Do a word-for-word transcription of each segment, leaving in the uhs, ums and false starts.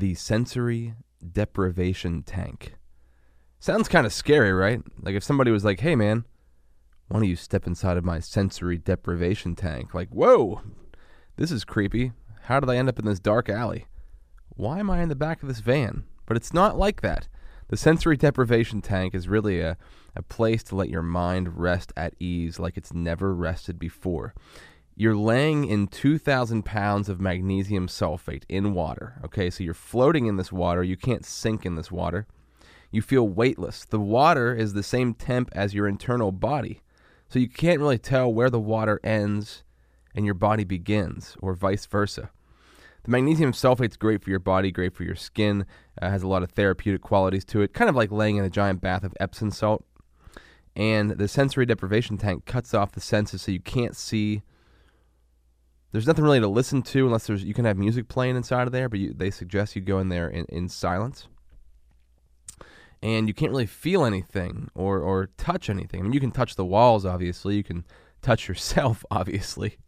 the sensory deprivation tank. Sounds kind of scary, right? Like if somebody was like, hey man, why don't you step inside of my sensory deprivation tank? Like, whoa, this is creepy. How did I end up in this dark alley? Why am I in the back of this van? But it's not like that. The sensory deprivation tank is really a, a place to let your mind rest at ease like it's never rested before. You're laying in two thousand pounds of magnesium sulfate in water, okay? So you're floating in this water. You can't sink in this water. You feel weightless. The water is the same temp as your internal body. So you can't really tell where the water ends and your body begins, or vice versa. The magnesium sulfate's great for your body, great for your skin, uh, has a lot of therapeutic qualities to it, kind of like laying in a giant bath of Epsom salt. And the sensory deprivation tank cuts off the senses so you can't see. There's nothing really to listen to unless there's you can have music playing inside of there, but you, they suggest you go in there in, in silence. And you can't really feel anything or, or touch anything. I mean, you can touch the walls, obviously. You can touch yourself, obviously.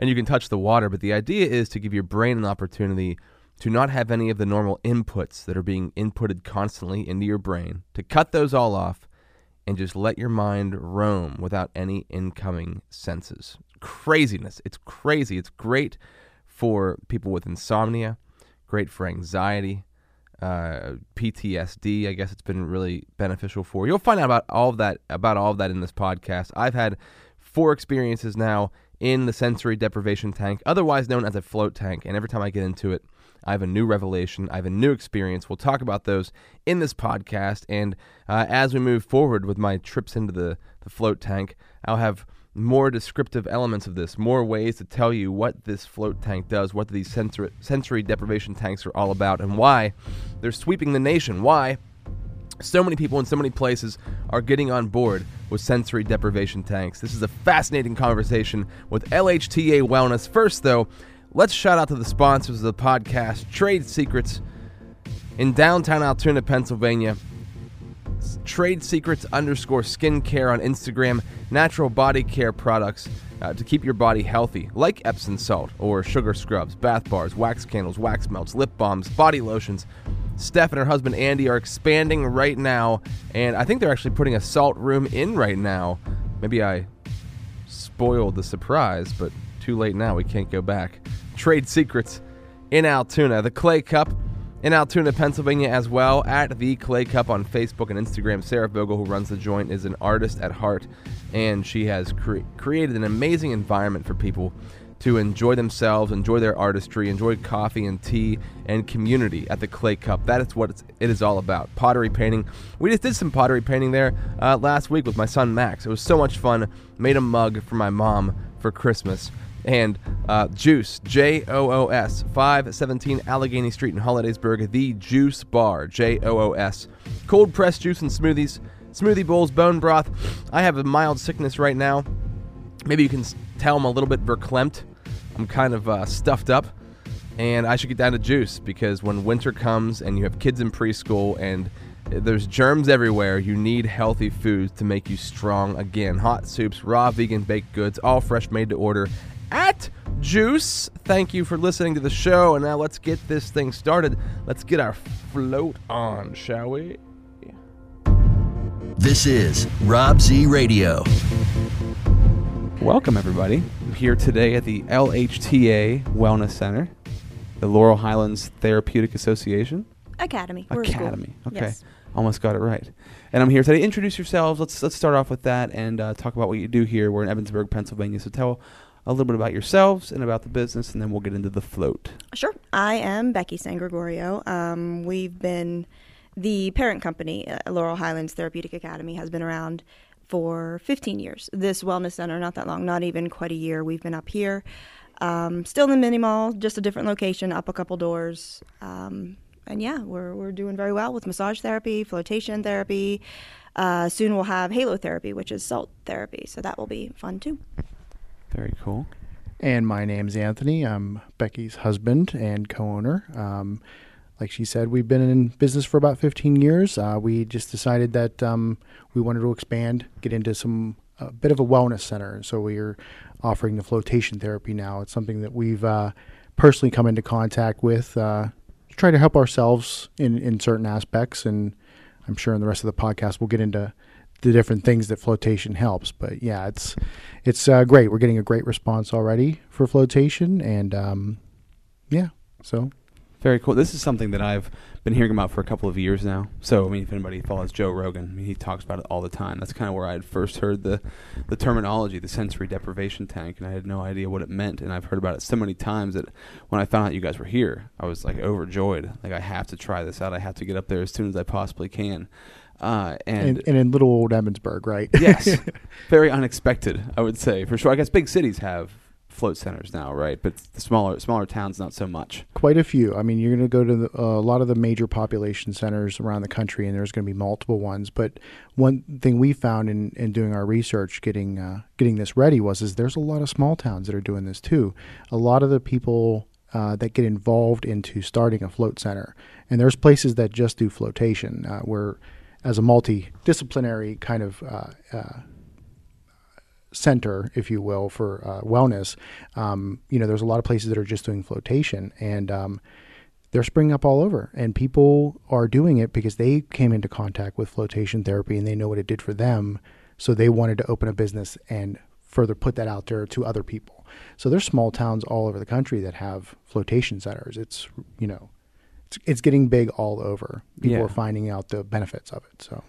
And you can touch the water, but the idea is to give your brain an opportunity to not have any of the normal inputs that are being inputted constantly into your brain, to cut those all off and just let your mind roam without any incoming senses. Craziness. It's crazy. It's great for people with insomnia, great for anxiety, uh, P T S D. I guess it's been really beneficial for. You'll find out about all of that, about all of that in this podcast. I've had four experiences now in the sensory deprivation tank, otherwise known as a float tank. And every time I get into it, I have a new revelation. I have a new experience. We'll talk about those in this podcast. And uh, as we move forward with my trips into the, the float tank, I'll have more descriptive elements of this, more ways to tell you what this float tank does, what these sensory, sensory deprivation tanks are all about, and why they're sweeping the nation, why so many people in so many places are getting on board with sensory deprivation tanks. This is a fascinating conversation with L H T A Wellness. First, though, let's shout out to the sponsors of the podcast, Trade Secrets in downtown Altoona, Pennsylvania. Trade Secrets underscore skincare on Instagram, natural body care products uh, to keep your body healthy, like Epsom salt or sugar scrubs, bath bars, wax candles, wax melts, lip balms, body lotions. Steph and her husband Andy are expanding right now, and I think they're actually putting a salt room in right now. Maybe I spoiled the surprise, but too late now. We can't go back. Trade Secrets in Altoona. The Clay Cup in Altoona, Pennsylvania as well, at The Clay Cup on Facebook and Instagram. Sarah Vogel, who runs The Joint, is an artist at heart, and she has cre- created an amazing environment for people to enjoy themselves, enjoy their artistry, enjoy coffee and tea and community at the Clay Cup. That is what it's, it is all about. Pottery painting. We just did some pottery painting there uh, last week with my son Max. It was so much fun. Made a mug for my mom for Christmas. And uh, Juice, J O O S, five seventeen Allegheny Street in Hollidaysburg, The Juice Bar, J O O S. Cold pressed juice and smoothies, smoothie bowls, bone broth. I have a mild sickness right now. Maybe you can tell I'm a little bit verklempt. I'm kind of uh, stuffed up, and I should get down to juice, because when winter comes and you have kids in preschool and there's germs everywhere, you need healthy foods to make you strong again. Hot soups, raw vegan baked goods, all fresh, made to order at Juice. Thank you for listening to the show, and now let's get this thing started. Let's get our float on, shall we? Yeah. This is Rob Z Radio. Welcome, everybody. I'm here today at the L H T A Wellness Center, the Laurel Highlands Therapeutic Association Academy. We're Academy. Okay. Yes. Almost got it right. And I'm here today. Introduce yourselves. Let's let's start off with that and uh, talk about what you do here. We're in Evansburg, Pennsylvania. So tell a little bit about yourselves and about the business, and then we'll get into the float. Sure. I am Becky San Gregorio. Um, we've been the parent company, uh, Laurel Highlands Therapeutic Academy, has been around for fifteen years. This wellness center, not that long, not even quite a year. We've been up here, um, still in the mini mall, just a different location, up a couple doors. Um, and yeah, we're we're doing very well with massage therapy, flotation therapy. Uh, soon we'll have halo therapy, which is salt therapy. So that will be fun too. Very cool. And my name's Anthony. I'm Becky's husband and co-owner. Um, Like she said, we've been in business for about fifteen years. Uh, we just decided that um, we wanted to expand, get into some a bit of a wellness center. So we are offering the flotation therapy now. It's something that we've uh, personally come into contact with uh, try to help ourselves in, in certain aspects. And I'm sure in the rest of the podcast, we'll get into the different things that flotation helps. But yeah, it's, it's uh, great. We're getting a great response already for flotation. And um, yeah, so. Very cool. This is something that I've been hearing about for a couple of years now. So, I mean, if anybody follows Joe Rogan, I mean, he talks about it all the time. That's kind of where I had first heard the, the terminology, the sensory deprivation tank, and I had no idea what it meant. And I've heard about it so many times that when I found out you guys were here, I was, like, overjoyed. Like, I have to try this out. I have to get up there as soon as I possibly can. Uh, and, and, and in little old Evansburg, right? Yes. Very unexpected, I would say, for sure. I guess big cities have float centers now, right? But the smaller smaller towns, not so much. Quite a few. I mean, you're going to go to the, uh, a lot of the major population centers around the country, and there's going to be multiple ones. But one thing we found in, in doing our research, getting uh, getting this ready, was is there's a lot of small towns that are doing this too. A lot of the people uh, that get involved into starting a float center, and there's places that just do flotation, uh, where as a multidisciplinary kind of uh, uh, center, if you will, for uh, wellness, um, you know, there's a lot of places that are just doing flotation, and um, they're springing up all over, and people are doing it because they came into contact with flotation therapy and they know what it did for them. So they wanted to open a business and further put that out there to other people. So there's small towns all over the country that have flotation centers. It's, you know, it's, it's getting big all over. People yeah. are finding out the benefits of it. So.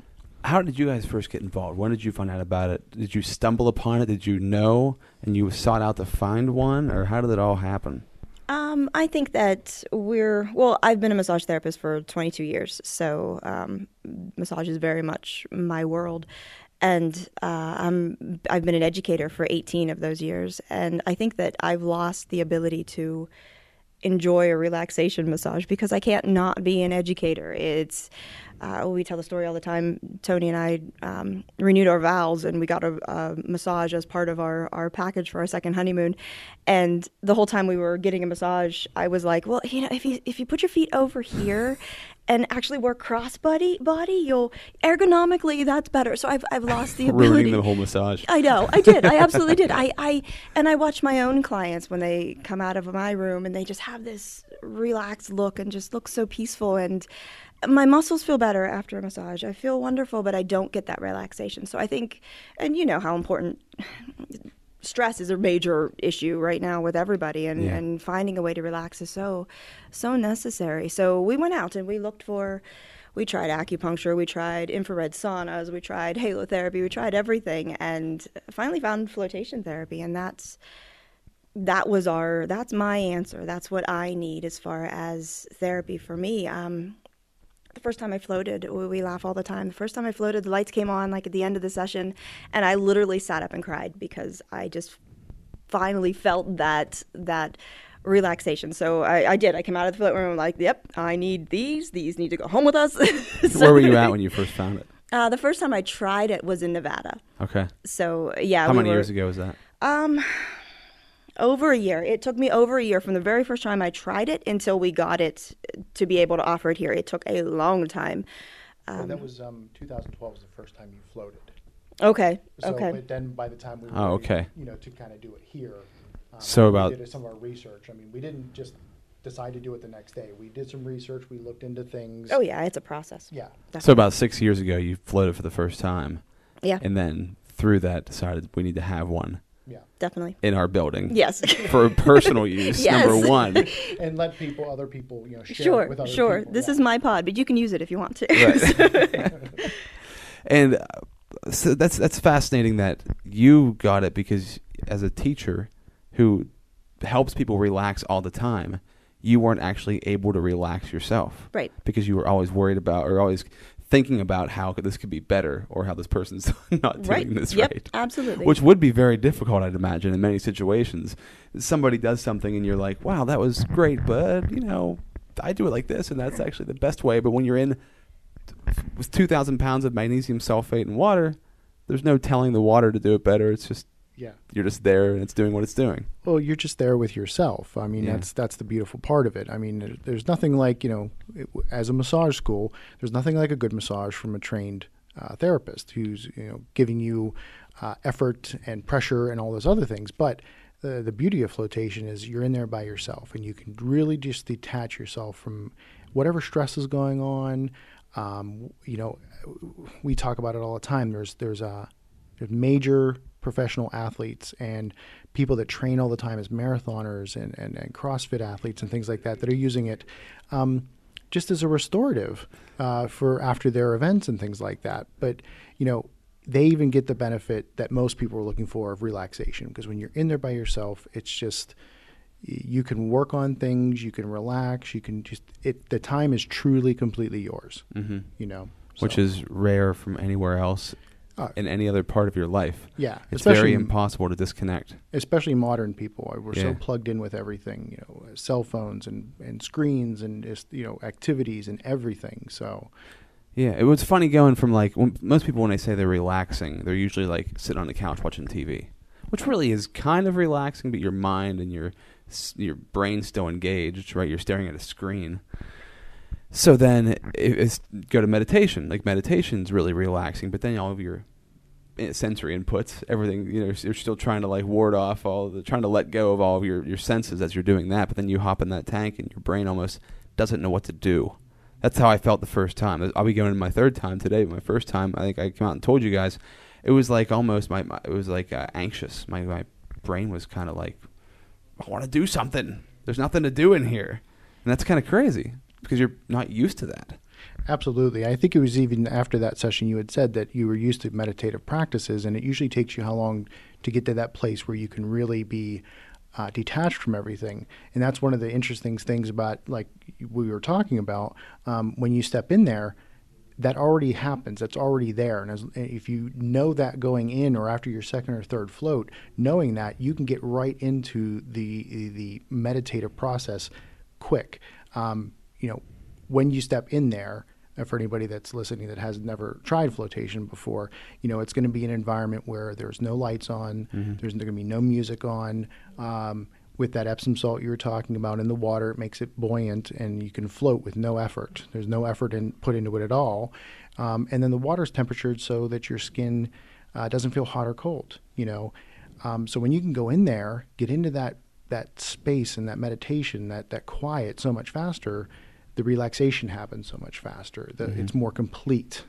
How did you guys first get involved? When did you find out about it? Did you stumble upon it? Did you know and you sought out to find one? Or how did it all happen? Um, I think that we're, well, I've been a massage therapist for twenty-two years. So um, massage is very much my world. And uh, I'm, I've been an educator for eighteen of those years. And I think that I've lost the ability to enjoy a relaxation massage because I can't not be an educator. It's uh, we tell the story all the time. Tony and I um, renewed our vows and we got a, a massage as part of our, our package for our second honeymoon. And the whole time we were getting a massage, I was like, well, you know, if you if you put your feet over here and actually work cross body, body, you'll ergonomically, that's better. So I've I've lost the ability. Ruining the whole massage. I know. I did. I absolutely did. I, I and I watch my own clients when they come out of my room and they just have this relaxed look and just look so peaceful. And my muscles feel better after a massage. I feel wonderful, but I don't get that relaxation. So I think, and you know how important stress is a major issue right now with everybody, and, yeah. and finding a way to relax is so, so necessary. So we went out and we looked for, we tried acupuncture, we tried infrared saunas, we tried halotherapy, we tried everything, and finally found flotation therapy. And that's, that was our, that's my answer. That's what I need as far as therapy for me. Um, The first time I floated, we laugh all the time. The first time I floated, the lights came on like at the end of the session, and I literally sat up and cried because I just finally felt that that relaxation. So I, I did. I came out of the float room like, yep, I need these. These need to go home with us. So, where were you at when you first found it? Uh, the first time I tried it was in Nevada. Okay. So yeah. How we many were, years ago was that? Um, over a year. It took me over a year from the very first time I tried it until we got it to be able to offer it here. It took a long time. Um, well, that was um, twenty twelve was the first time you floated. Okay. So, okay. But then by the time we were oh, okay. you know, to kind of do it here, um, so about we did some of our research. I mean, we didn't just decide to do it the next day. We did some research. We looked into things. Oh, yeah. It's a process. Yeah. Definitely. So about six years ago, you floated for the first time. Yeah. And then through that, decided we need to have one. Yeah, definitely. In our building. Yes. For personal use, yes. Number one. And let people, other people, you know, share sure, it with other sure. people. Sure, sure. This yeah. is my pod, but you can use it if you want to. Right. And uh, so that's that's fascinating that you got it because as a teacher who helps people relax all the time, you weren't actually able to relax yourself. Right. Because you were always worried about or always thinking about how this could be better or how this person's not doing right. this yep, right. Absolutely. Which would be very difficult, I'd imagine, in many situations. Somebody does something and you're like, wow, that was great, but, you know, I do it like this and that's actually the best way. But when you're in with two thousand pounds of magnesium sulfate and water, there's no telling the water to do it better. It's just yeah, you're just there and it's doing what it's doing. Well, you're just there with yourself. I mean, yeah. that's that's the beautiful part of it. I mean, there's nothing like, you know, it, as a massage school, there's nothing like a good massage from a trained uh, therapist who's, you know, giving you uh, effort and pressure and all those other things. But the, the beauty of flotation is you're in there by yourself and you can really just detach yourself from whatever stress is going on. Um, you know, we talk about it all the time. There's, there's a there's major professional athletes and people that train all the time as marathoners and, and, and CrossFit athletes and things like that, that are using it um, just as a restorative uh, for after their events and things like that. But, you know, they even get the benefit that most people are looking for of relaxation, because when you're in there by yourself, it's just, you can work on things, you can relax, you can just, it, the time is truly completely yours, mm-hmm. you know. So. Which is rare from anywhere else uh, in any other part of your life. Yeah. It's very impossible to disconnect. Especially modern people. We're yeah. so plugged in with everything, you know, cell phones and, and screens and, just, you know, activities and everything. So... Yeah, it was funny going from like, when, most people when they say they're relaxing, they're usually like sitting on the couch watching T V, which really is kind of relaxing, but your mind and your your brain's still engaged, right? You're staring at a screen. So then it, it's go to meditation. Like meditation's really relaxing, but then all of your sensory inputs, everything, you know, you're still trying to like ward off all the, trying to let go of all of your, your senses as you're doing that, but then you hop in that tank and your brain almost doesn't know what to do. That's how I felt the first time. I'll be going to my third time today. My first time, I think I came out and told you guys, it was like almost my, my it was like uh, anxious. My my brain was kind of like, I want to do something. There's nothing to do in here, and that's kind of crazy because you're not used to that. Absolutely. I think it was even after that session you had said that you were used to meditative practices, and it usually takes you how long to get to that place where you can really be Uh, detached from everything. And that's one of the interesting things about, like we were talking about, um, when you step in there, that already happens. That's already there. And as, if you know that going in or after your second or third float, knowing that, you can get right into the the meditative process quick. Um, you know, when you step in there, for anybody that's listening that has never tried flotation before, you know, it's going to be an environment where there's no lights on, mm-hmm. there's going to be no music on. Um, with that Epsom salt you were talking about in the water, it makes it buoyant and you can float with no effort. There's no effort in, put into it at all. Um, and then the water's temperatured so that your skin uh, doesn't feel hot or cold, you know. Um, so when you can go in there, get into that that space and that meditation, that that quiet so much faster, the relaxation happens so much faster, that mm-hmm. it's more complete.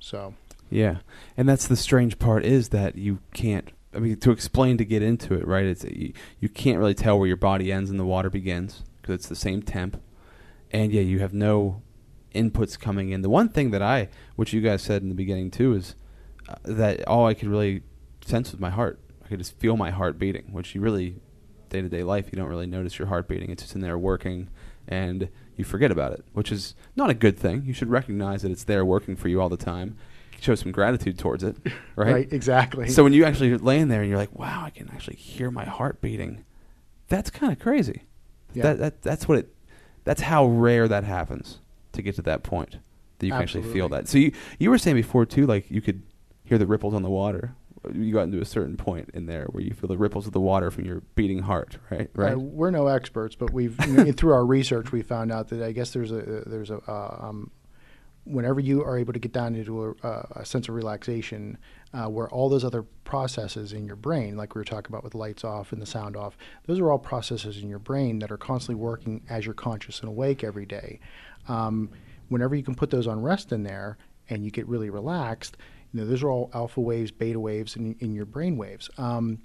So yeah, and that's the strange part, is that you can't, I mean, to explain, to get into it, right, it's you, you can't really tell where your body ends and the water begins, because it's the same temp, and yeah, you have no inputs coming in. The one thing that I, which you guys said in the beginning too, is uh, that all I could really sense was my heart. I could just feel my heart beating, which you really, day-to-day life, you don't really notice your heart beating. It's just in there working, and you forget about it, which is not a good thing. You should recognize that it's there working for you all the time. Show some gratitude towards it, right? Right, exactly. So when you actually lay in there and you're like, wow, I can actually hear my heart beating, that's kind of crazy. Yeah. That, that That's what it. That's how rare that happens, to get to that point, that you can Absolutely. actually feel that. So you, you were saying before, too, like you could hear the ripples on the water. You got into a certain point in there where you feel the ripples of the water from your beating heart, right? Right. Uh, we're no experts, but we've through our research we found out that I guess there's a there's a uh, um, whenever you are able to get down into a, uh, a sense of relaxation, uh, where all those other processes in your brain, like we were talking about with lights off and the sound off, those are all processes in your brain that are constantly working as you're conscious and awake every day. Um, whenever you can put those on rest in there and you get really relaxed. You know, those are all alpha waves, beta waves in, in your brain waves. Um,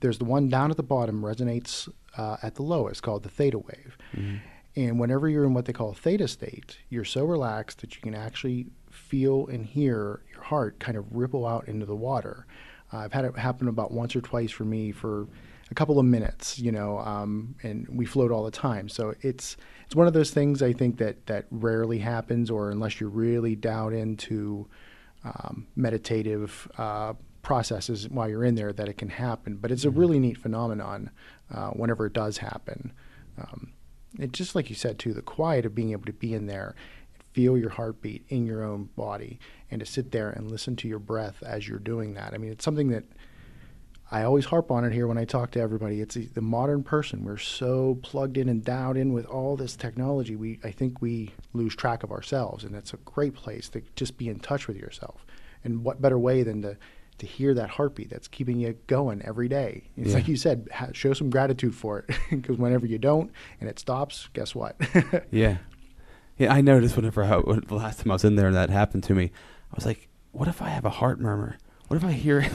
there's the one down at the bottom resonates uh, at the lowest, called the theta wave. Mm-hmm. And whenever you're in what they call a theta state, you're so relaxed that you can actually feel and hear your heart kind of ripple out into the water. Uh, I've had it happen about once or twice for me for a couple of minutes, you know, um, and we float all the time. So it's it's one of those things, I think, that, that rarely happens, or unless you're really down into... Um, meditative uh, processes while you're in there, that it can happen. But it's a really neat phenomenon uh, whenever it does happen. Um, it just, like you said too, the quiet of being able to be in there, feel your heartbeat in your own body, and to sit there and listen to your breath as you're doing that. I mean, it's something that I always harp on it here when I talk to everybody. It's the modern person. We're so plugged in and dialed in with all this technology. We, I think we lose track of ourselves, and that's a great place to just be in touch with yourself. And what better way than to, to hear that heartbeat that's keeping you going every day. It's yeah. like you said, ha- show some gratitude for it, because whenever you don't and it stops, guess what? Yeah. Yeah, I noticed whenever I, the last time I was in there and that happened to me, I was like, what if I have a heart murmur? What if I hear it?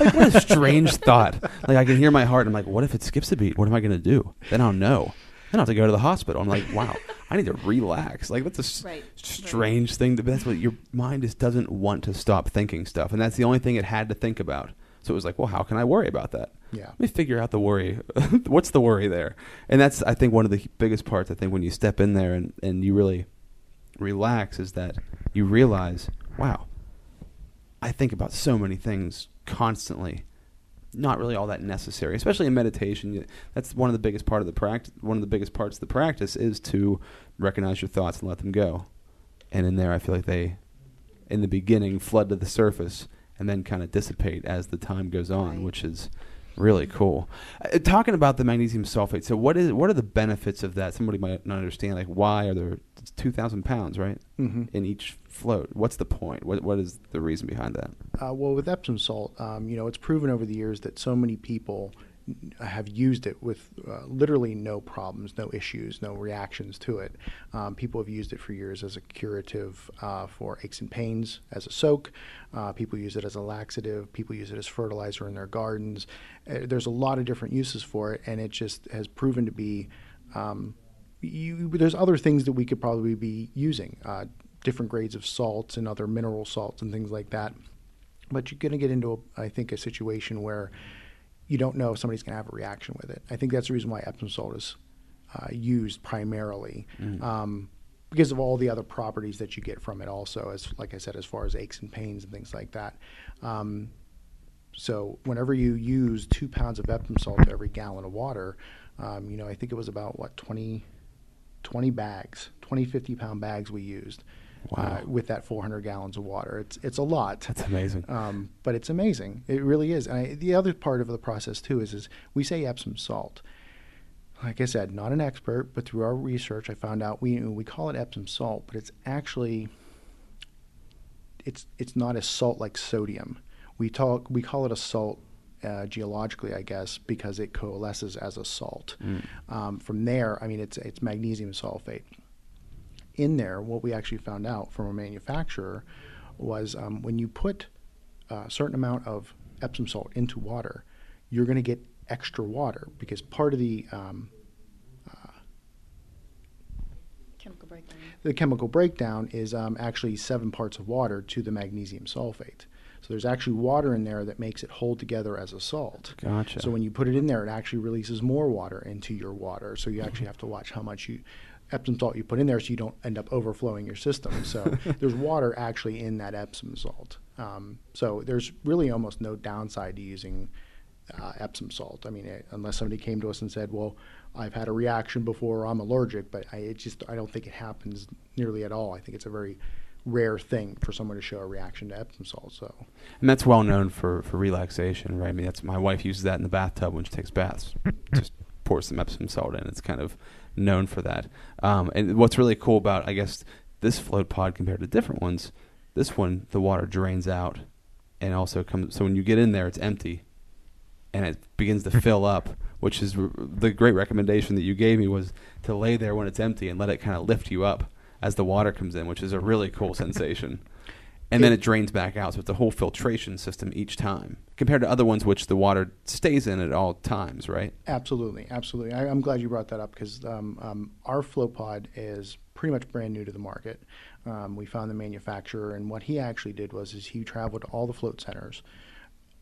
Like, what a strange thought. Like, I can hear my heart, and I'm like, what if it skips a beat? What am I going to do? Then I'll know. Then I'll have to go to the hospital. I'm like, wow, I need to relax. Like, that's a right, strange right. thing. To, but that's what your mind just doesn't want to stop thinking stuff, and that's the only thing it had to think about. So it was like, well, how can I worry about that? Yeah. Let me figure out the worry. What's the worry there? And that's, I think, one of the biggest parts, I think, when you step in there and, and you really relax is that you realize, wow, I think about so many things constantly, not really all that necessary, especially in meditation. That's one of the biggest part of the practice. One of the biggest parts of the practice is to recognize your thoughts and let them go. And in there, I feel like they, in the beginning, flood to the surface and then kind of dissipate as the time goes on, right. which is really cool. Uh, talking about the magnesium sulfate, so what is what are the benefits of that? Somebody might not understand, like, why are there two thousand pounds, right, mm-hmm. in each float? What's the point? What What is the reason behind that? Uh, well, with Epsom salt, um, you know, it's proven over the years that so many people have used it with uh, literally no problems, no issues, no reactions to it. Um, people have used it for years as a curative uh, for aches and pains, as a soak. Uh, people use it as a laxative. People use it as fertilizer in their gardens. Uh, there's a lot of different uses for it, and it just has proven to be, um, you, there's other things that we could probably be using, uh, different grades of salts and other mineral salts and things like that. But you're going to get into, a, I think, a situation where you don't know if somebody's going to have a reaction with it. I think that's the reason why Epsom salt is uh, used primarily, mm. um, because of all the other properties that you get from it also, as like I said, as far as aches and pains and things like that. Um, so whenever you use two pounds of Epsom salt to every gallon of water, um, you know, I think it was about, what, twenty, twenty bags, twenty fifty-pound bags we used. Wow. Uh, with that four hundred gallons of water. It's it's a lot. That's amazing. Um, but it's amazing. It really is. And I, the other part of the process, too, is, is we say Epsom salt. Like I said, not an expert, but through our research, I found out we we call it Epsom salt, but it's actually, it's it's not a salt like sodium. We talk we call it a salt uh, geologically, I guess, because it coalesces as a salt. Mm. Um, from there, I mean, it's it's magnesium sulfate. In there, what we actually found out from a manufacturer was um, when you put a certain amount of Epsom salt into water, you're going to get extra water because part of the um, uh, chemical breakdown. The chemical breakdown is um, actually seven parts of water to the magnesium sulfate. So there's actually water in there that makes it hold together as a salt. Gotcha. So when you put it in there, it actually releases more water into your water. So you actually have to watch how much you Epsom salt you put in there so you don't end up overflowing your system. So there's water actually in that Epsom salt. Um, so there's really almost no downside to using uh, Epsom salt. I mean, it, unless somebody came to us and said, well, I've had a reaction before, I'm allergic, but I, it just, I don't think it happens nearly at all. I think it's a very rare thing for someone to show a reaction to Epsom salt. So, and that's well known for, for relaxation, right? I mean, that's, my wife uses that in the bathtub when she takes baths. Just pour some Epsom salt in. It's kind of known for that. Um, and what's really cool about, I guess, this float pod compared to different ones, this one, the water drains out and also comes, so when you get in there, it's empty and it begins to fill up, which is r- the great recommendation that you gave me was to lay there when it's empty and let it kind of lift you up as the water comes in, which is a really cool sensation. And it, then it drains back out. So it's a whole filtration system each time compared to other ones, which the water stays in at all times, right? Absolutely. Absolutely. I, I'm glad you brought that up because um, um, our float pod is pretty much brand new to the market. Um, we found the manufacturer, and what he actually did was is he traveled to all the float centers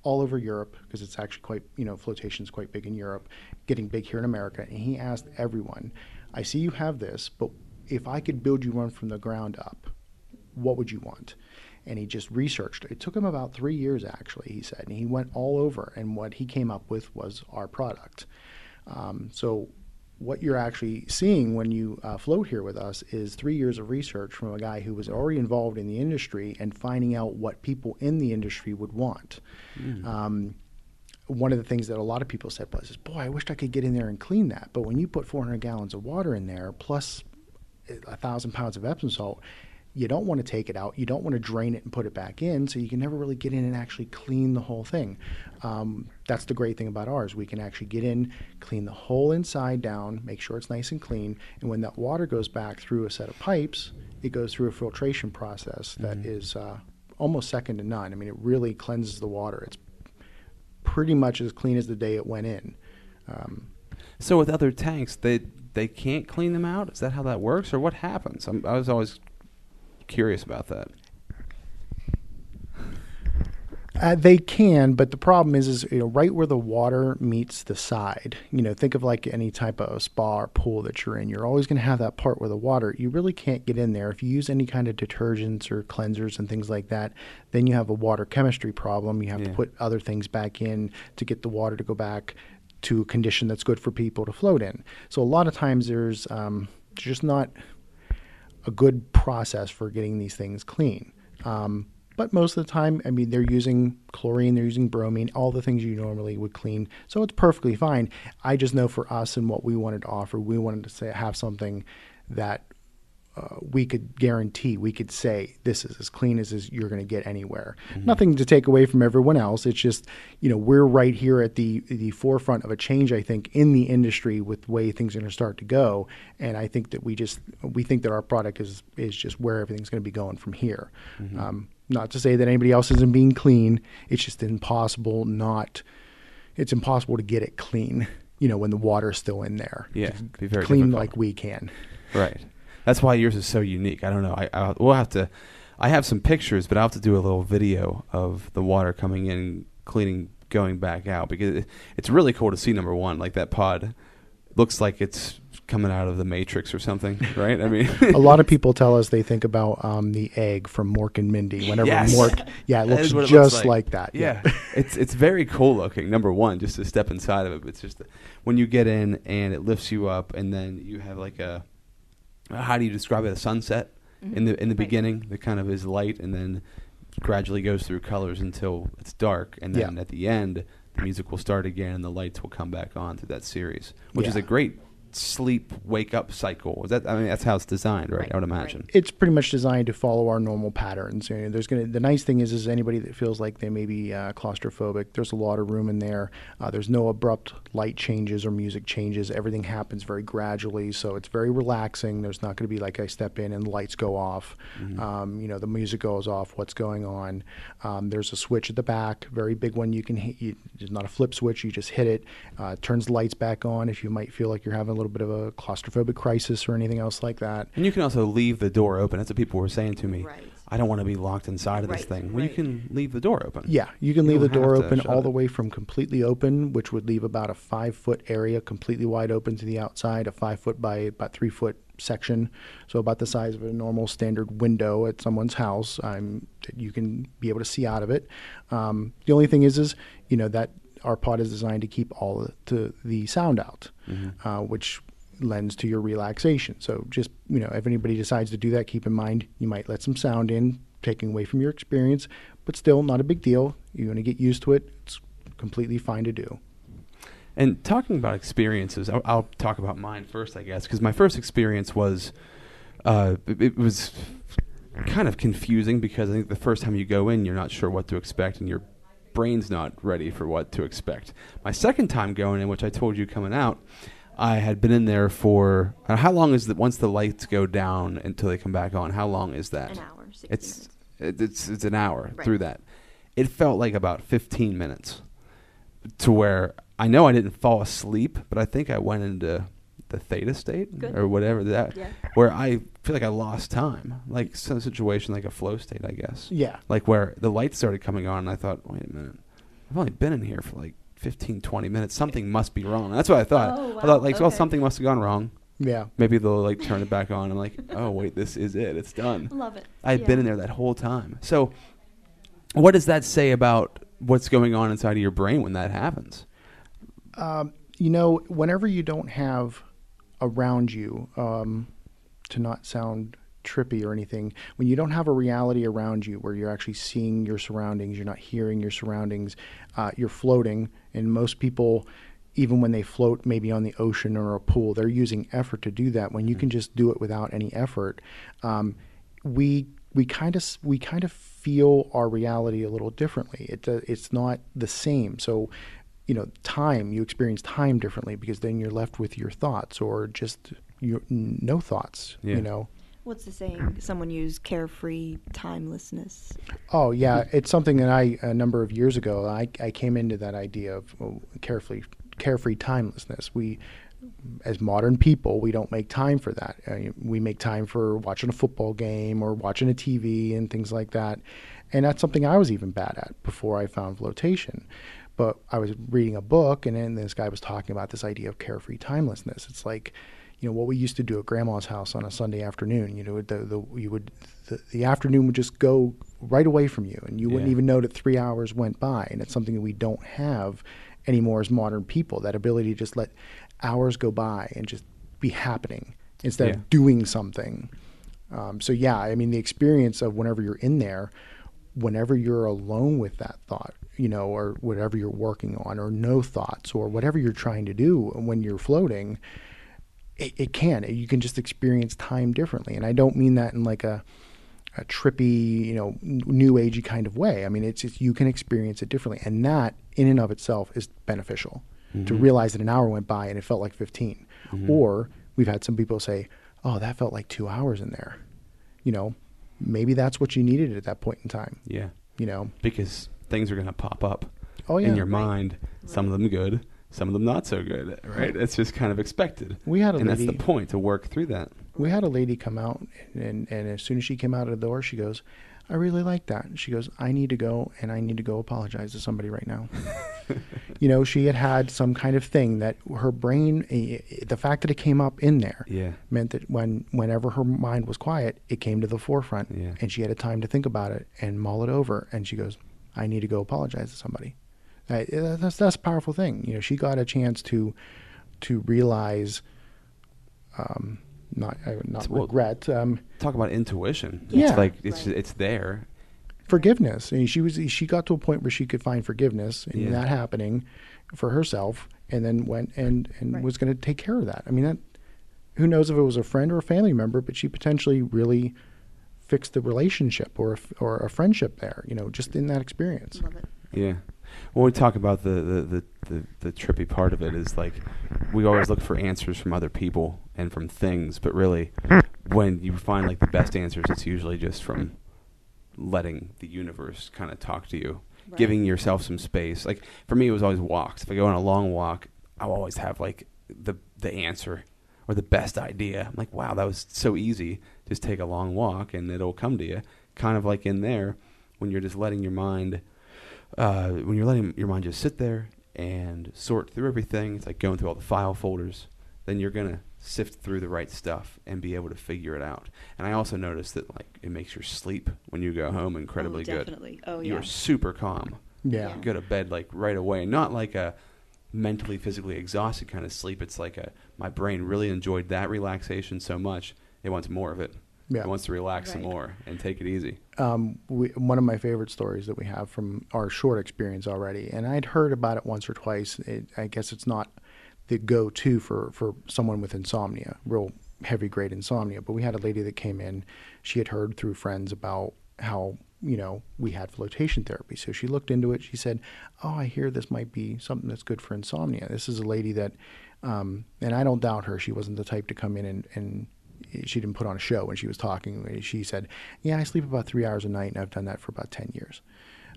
all over Europe because it's actually quite, you know, flotation is quite big in Europe, getting big here in America. And he asked everyone, I see you have this, but if I could build you one from the ground up, what would you want? And he just researched. It took him about three years, actually, he said. And he went all over, and what he came up with was our product. Um, so what you're actually seeing when you uh, float here with us is three years of research from a guy who was already involved in the industry and finding out what people in the industry would want. Mm. Um, one of the things that a lot of people said was, boy, I wished I could get in there and clean that. But when you put four hundred gallons of water in there, plus a thousand pounds of Epsom salt, You don't want to take it out. You don't want to drain it and put it back in, so you can never really get in and actually clean the whole thing. Um, that's the great thing about ours. We can actually get in, clean the whole inside down, make sure it's nice and clean, and when that water goes back through a set of pipes, it goes through a filtration process that mm-hmm. is uh, almost second to none. I mean, it really cleanses the water. It's pretty much as clean as the day it went in. Um, so with other tanks, they they can't clean them out? Is that how that works, or what happens? I'm, I was always... curious about that. Uh, they can, but the problem is, is you know, right where the water meets the side. You know, think of like any type of spa or pool that you're in. You're always going to have that part where the water. You really can't get in there if you use any kind of detergents or cleansers and things like that. Then you have a water chemistry problem. You have yeah. to put other things back in to get the water to go back to a condition that's good for people to float in. So a lot of times there's um, just not a good process for getting these things clean. Um, but most of the time, I mean, they're using chlorine, they're using bromine, all the things you normally would clean. So it's perfectly fine. I just know for us and what we wanted to offer, we wanted to say, have something that uh, we could guarantee, we could say, this is as clean as, as you're going to get anywhere. Mm-hmm. Nothing to take away from everyone else. It's just, you know, we're right here at the, the forefront of a change, I think, in the industry with the way things are going to start to go. And I think that we just, we think that our product is, is just where everything's going to be going from here. Mm-hmm. Um, not to say that anybody else isn't being clean. It's just impossible not, it's impossible to get it clean, you know, when the water's still in there. Yeah. Be very clean difficult. Like we can. Right. That's why yours is so unique. I don't know. I, I we'll have to. I have some pictures, but I'll have to do a little video of the water coming in, cleaning, going back out, because it, it's really cool to see. Number one, like that pod looks like it's coming out of the Matrix or something, right? I mean, a lot of people tell us they think about um, the egg from Mork and Mindy. Whenever yes. Mork, yeah, it looks just it looks like. like that. Yeah, yeah. it's it's very cool looking. Number one, just to step inside of it, but it's just the, when you get in and it lifts you up, and then you have like a. How do you describe it? A sunset mm-hmm. in the in the right. beginning that kind of is light and then gradually goes through colors until it's dark, and then yeah. at the end the music will start again and the lights will come back on through that series, which yeah. is a great sleep wake up cycle. Is that I mean that's how it's designed, right? right. I would imagine right. it's pretty much designed to follow our normal patterns. You know, there's gonna the nice thing is is anybody that feels like they may be uh, claustrophobic, there's a lot of room in there. Uh, there's no abrupt light changes or music changes. Everything happens very gradually, so it's very relaxing. There's not going to be like I step in and the lights go off. Mm-hmm. Um, you know, the music goes off. What's going on? Um, there's a switch at the back, very big one. You can hit. You, there's not a flip switch. You just hit it. Uh, it turns the lights back on if you might feel like you're having a little bit of a claustrophobic crisis or anything else like that. And you can also leave the door open. That's what people were saying to me. Right. I don't want to be locked inside of right. this thing. Well, right. you can leave the door open. Yeah, you can you leave the door open all the way from completely open, which would leave about a five-foot area completely wide open to the outside, a five-foot by about three-foot section, so about the size of a normal standard window at someone's house. Um, you can be able to see out of it. Um, the only thing is, is you know, that our pod is designed to keep all the, to the sound out, mm-hmm. uh, which lends to your relaxation. So just, you know, if anybody decides to do that, keep in mind, you might let some sound in, taking away from your experience, but still not a big deal. You're going to get used to it. It's completely fine to do. And talking about experiences, I'll, I'll talk about mine first, I guess, because my first experience was, uh, it, it was kind of confusing, because I think the first time you go in, you're not sure what to expect and you're brain's not ready for what to expect. My second time going in, which I told you coming out, I had been in there for uh, how long is that? Once the lights go down until they come back on, how long is that? An hour. It's minutes. it's it's an hour right. through that. It felt like about fifteen minutes, to where I know I didn't fall asleep, but I think I went into the theta state Good. or whatever that, yeah. where I feel like I lost time, like some situation like a flow state, I guess. Yeah. Like where the lights started coming on, and I thought, wait a minute, I've only been in here for like fifteen, twenty minutes. Something must be wrong. That's what I thought. Oh, wow. I thought like, okay. well, something must have gone wrong. Yeah. Maybe they'll like turn it back on. I'm like, oh wait, this is it. It's done. Love it. I had yeah. been in there that whole time. So, what does that say about what's going on inside of your brain when that happens? Um, you know, whenever you don't have around you, um, to not sound trippy or anything, when you don't have a reality around you where you're actually seeing your surroundings, you're not hearing your surroundings, uh, you're floating. And most people, even when they float maybe on the ocean or a pool, they're using effort to do that when you can just do it without any effort. Um, we we kind of we kind of feel our reality a little differently. It uh, it's not the same. So, you know, time, you experience time differently because then you're left with your thoughts or just your no thoughts. Yeah. You know. What's the saying? Someone used carefree timelessness. Oh yeah, it's something that I a number of years ago I, I came into that idea of carefree carefree timelessness. We, as modern people, we don't make time for that. Uh, we make time for watching a football game or watching a T V and things like that. And that's something I was even bad at before I found flotation. But I was reading a book, and then this guy was talking about this idea of carefree timelessness. It's like, you know, what we used to do at grandma's house on a Sunday afternoon, you know, the, the, you would, the, the afternoon would just go right away from you, and you yeah. wouldn't even know that three hours went by. And it's something that we don't have anymore as modern people, that ability to just let hours go by and just be happening instead yeah. of doing something. Um, so, yeah, I mean, the experience of whenever you're in there, whenever you're alone with that thought, you know, or whatever you're working on, or no thoughts, or whatever you're trying to do when you're floating, It, it can. You can just experience time differently. And I don't mean that in like a, a trippy, you know, new agey kind of way. I mean, it's just, you can experience it differently. And that in and of itself is beneficial, mm-hmm. to realize that an hour went by and it felt like fifteen. Mm-hmm. Or we've had some people say, oh, that felt like two hours in there. You know, maybe that's what you needed at that point in time. Yeah. You know, because things are going to pop up oh, yeah. in your right. mind, right. some of them good, some of them not so good, right? It's just kind of expected. We had a and lady, that's the point, to work through that. We had a lady come out, and, and as soon as she came out of the door, she goes, I really like that. She goes, I need to go, and I need to go apologize to somebody right now. You know, she had had some kind of thing that her brain, the fact that it came up in there yeah. meant that when whenever her mind was quiet, it came to the forefront, yeah. and she had a time to think about it and mull it over, and she goes, I need to go apologize to somebody. Uh, that's that's a powerful thing. You know, she got a chance to to realize, um, not uh, not well, regret. Um, talk about intuition. Yeah, it's like it's right. it's there. Forgiveness. I mean, she was she got to a point where she could find forgiveness in yeah. that happening for herself, and then went and and right. was going to take care of that. I mean, that who knows if it was a friend or a family member, but she potentially really fixed the relationship or a, or a friendship there. You know, just in that experience. Love it. Yeah. When we talk about the, the, the, the, the trippy part of it is like we always look for answers from other people and from things, but really when you find like the best answers, it's usually just from letting the universe kind of talk to you, right. giving yourself some space. Like for me, it was always walks. If I go on a long walk, I'll always have like the, the answer or the best idea. I'm like, wow, that was so easy. Just take a long walk and it'll come to you. Kind of like in there when you're just letting your mind Uh, when you're letting your mind just sit there and sort through everything, it's like going through all the file folders, then you're going to sift through the right stuff and be able to figure it out. And I also noticed that like it makes your sleep when you go home incredibly oh, definitely. good. Oh, yeah. You are super calm. Yeah. You go to bed like right away. Not like a mentally, physically exhausted kind of sleep. It's like a my brain really enjoyed that relaxation so much, it wants more of it. Yeah. It wants to relax right. some more and take it easy. Um, we, one of my favorite stories that we have from our short experience already, and I'd heard about it once or twice. It, I guess it's not the go-to for, for someone with insomnia, real heavy grade insomnia. But we had a lady that came in. She had heard through friends about how, you know, we had flotation therapy. So she looked into it. She said, oh, I hear this might be something that's good for insomnia. This is a lady that, um, and I don't doubt her. She wasn't the type to come in and, and she didn't put on a show when she was talking. She said, yeah, I sleep about three hours a night, and I've done that for about ten years.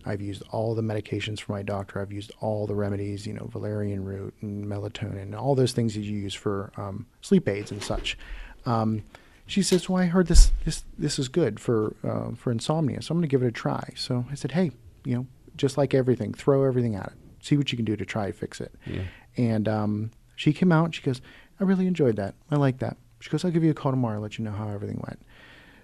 I've used all the medications for my doctor. I've used all the remedies, you know, valerian root and melatonin and all those things that you use for um, sleep aids and such. Um, she says, well, I heard this this this is good for, uh, for insomnia, so I'm going to give it a try. So I said, hey, you know, just like everything, throw everything at it. See what you can do to try to fix it. Yeah. And um, she came out and she goes, I really enjoyed that. I like that. She goes, I'll give you a call tomorrow and let you know how everything went.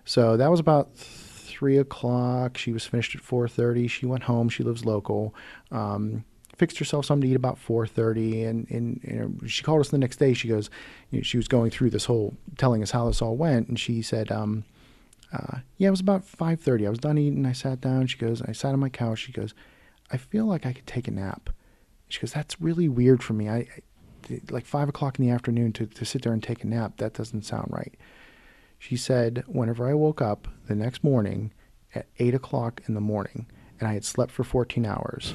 So that was about three o'clock. She was finished at four thirty. She went home. She lives local. Um, fixed herself something to eat about four thirty. And, and, and she called us the next day. She goes, you know, she was going through this whole, telling us how this all went. And she said, um, uh, yeah, it was about five thirty. I was done eating. I sat down. She goes, I sat on my couch. She goes, I feel like I could take a nap. She goes, that's really weird for me. I, I like five o'clock in the afternoon to, to sit there and take a nap. That doesn't sound right. She said, whenever I woke up the next morning at eight o'clock in the morning, and I had slept for fourteen hours,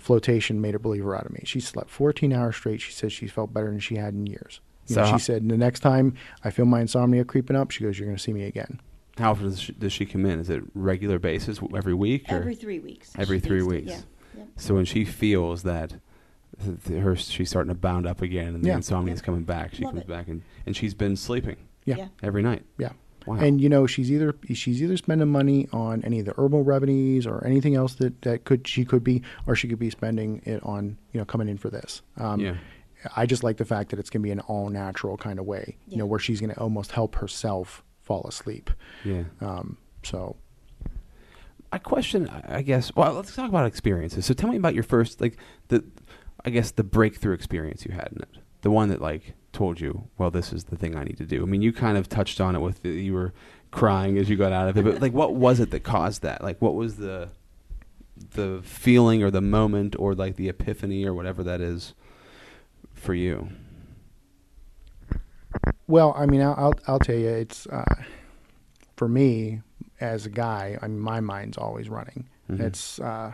flotation made a believer out of me. She slept fourteen hours straight. She said she felt better than she had in years. You so know, she said, the next time I feel my insomnia creeping up, she goes, you're going to see me again. How often does she, does she come in? Is it regular basis, every week? Or? Every three weeks. Every three weeks. Yeah. Yep. So when she feels that her she's starting to bound up again and the yeah. insomnia is yeah. coming back, she Love comes it. back and, and she's been sleeping yeah. yeah. every night. Yeah. Wow. And, you know, she's either she's either spending money on any of the herbal remedies or anything else that, that could she could be, or she could be spending it on, you know, coming in for this. Um, yeah. I just like the fact that it's going to be an all-natural kind of way, yeah. you know, where she's going to almost help herself fall asleep. Yeah. Um, so. I question, I guess, well, let's talk about experiences. So tell me about your first, like, the, I guess, the breakthrough experience you had in it. The one that, like, told you, well, this is the thing I need to do. I mean, you kind of touched on it with, the, you were crying as you got out of it, but, like, what was it that caused that? Like, what was the the feeling or the moment or, like, the epiphany or whatever that is? For you? Well, I mean, I'll, I'll, I'll tell you, it's, uh, for me as a guy, I mean, my mind's always running. Mm-hmm. It's, uh,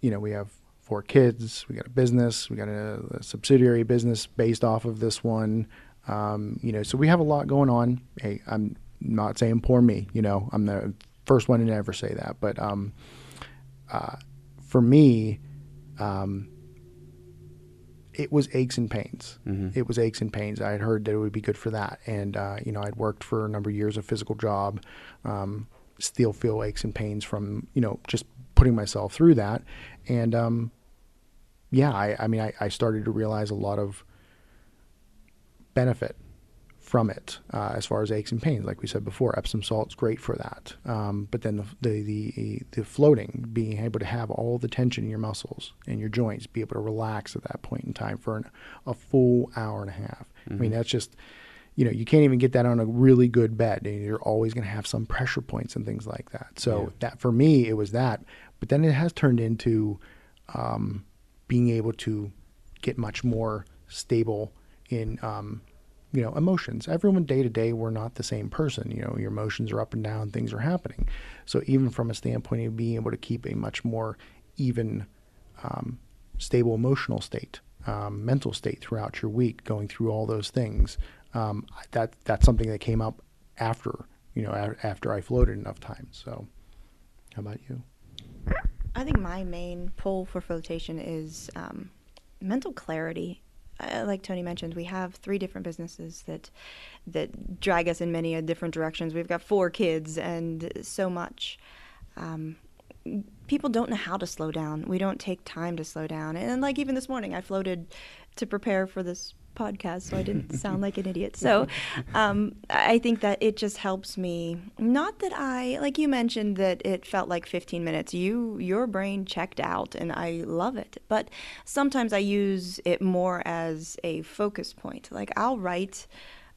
you know, we have four kids, we got a business, we got a, a subsidiary business based off of this one. Um, you know, so we have a lot going on. Hey, I'm not saying poor me, you know, I'm the first one to ever say that. But, um, uh, for me, um, it was aches and pains. Mm-hmm. It was aches and pains. I had heard that it would be good for that. And, uh, you know, I'd worked for a number of years, a physical job, um, still feel aches and pains from, you know, just putting myself through that. And, um, yeah, I, I mean, I, I started to realize a lot of benefit from it, uh, as far as aches and pains. Like we said before, Epsom salt's great for that. Um, but then the, the, the, the floating, being able to have all the tension in your muscles and your joints, be able to relax at that point in time for an, a full hour and a half. Mm-hmm. I mean, that's just, you know, you can't even get that on a really good bed. You're always going to have some pressure points and things like that. So yeah. that for me, it was that, but then it has turned into, um, being able to get much more stable in, um, you know, emotions. Everyone day to day, we're not the same person. You know, your emotions are up and down, things are happening. So even from a standpoint of being able to keep a much more even, um, stable emotional state, um, mental state throughout your week, going through all those things, um, that, that's something that came up after, you know, a- after I floated enough times. So how about you? I think my main pull for flotation is, um, mental clarity. Like Tony mentioned, we have three different businesses that that drag us in many different directions. We've got four kids and so much. Um, people don't know how to slow down. We don't take time to slow down. And like even this morning, I floated to prepare for this podcast so I didn't sound like an idiot. So um, I think that it just helps me. Not that I, like you mentioned, that it felt like fifteen minutes. You, your brain checked out, and I love it. But sometimes I use it more as a focus point. Like I'll write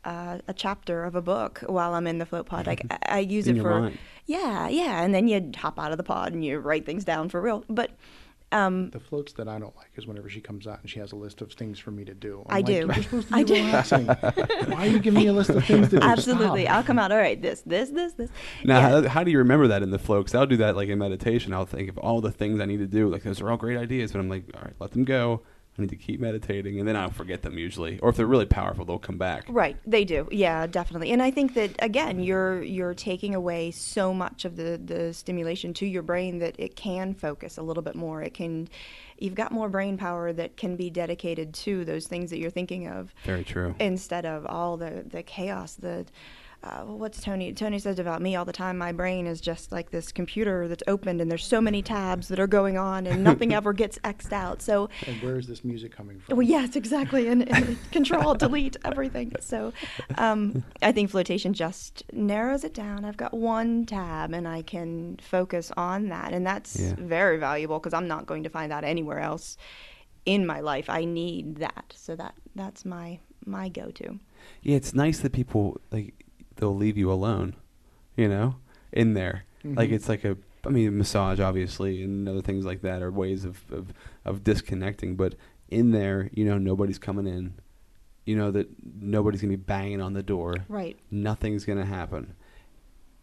uh, a chapter of a book while I'm in the float pod. Like I, I use in it for, mind. yeah, yeah. And then you hop out of the pod and you write things down for real. But Um, the floats that I don't like is whenever she comes out and she has a list of things for me to do. I'm I like, do. You're supposed to be I relaxing. Do. Why are you giving me a list of things to do? Absolutely. Stop. I'll come out. All right. This, this, this, this. Now, yeah. how, how do you remember that in the float? Because I'll do that like in meditation. I'll think of all the things I need to do. Like those are all great ideas, but I'm like, all right, let them go. I need to keep meditating, and then I'll forget them usually. Or if they're really powerful, they'll come back. Right, they do. Yeah, definitely. And I think that, again, you're you're taking away so much of the, the stimulation to your brain that it can focus a little bit more. It can, you've got more brain power that can be dedicated to those things that you're thinking of. Very true. Instead of all the, the chaos, the... Uh, what's Tony? Tony says about me all the time, my brain is just like this computer that's opened and there's so many tabs that are going on and nothing ever gets X'd out. So, and where is this music coming from? Well, yes, exactly. And, and control, delete, everything. So um, I think flotation just narrows it down. I've got one tab and I can focus on that. And that's yeah. very valuable because I'm not going to find that anywhere else in my life. I need that. So that that's my, my go-to. Yeah, it's nice that people... like. They'll leave you alone, you know, in there. Mm-hmm. Like it's like a, I mean, massage obviously and other things like that are ways of, of, of disconnecting. But in there, you know, nobody's coming in. you know that nobody's going to be banging on the door. Right. Nothing's going to happen.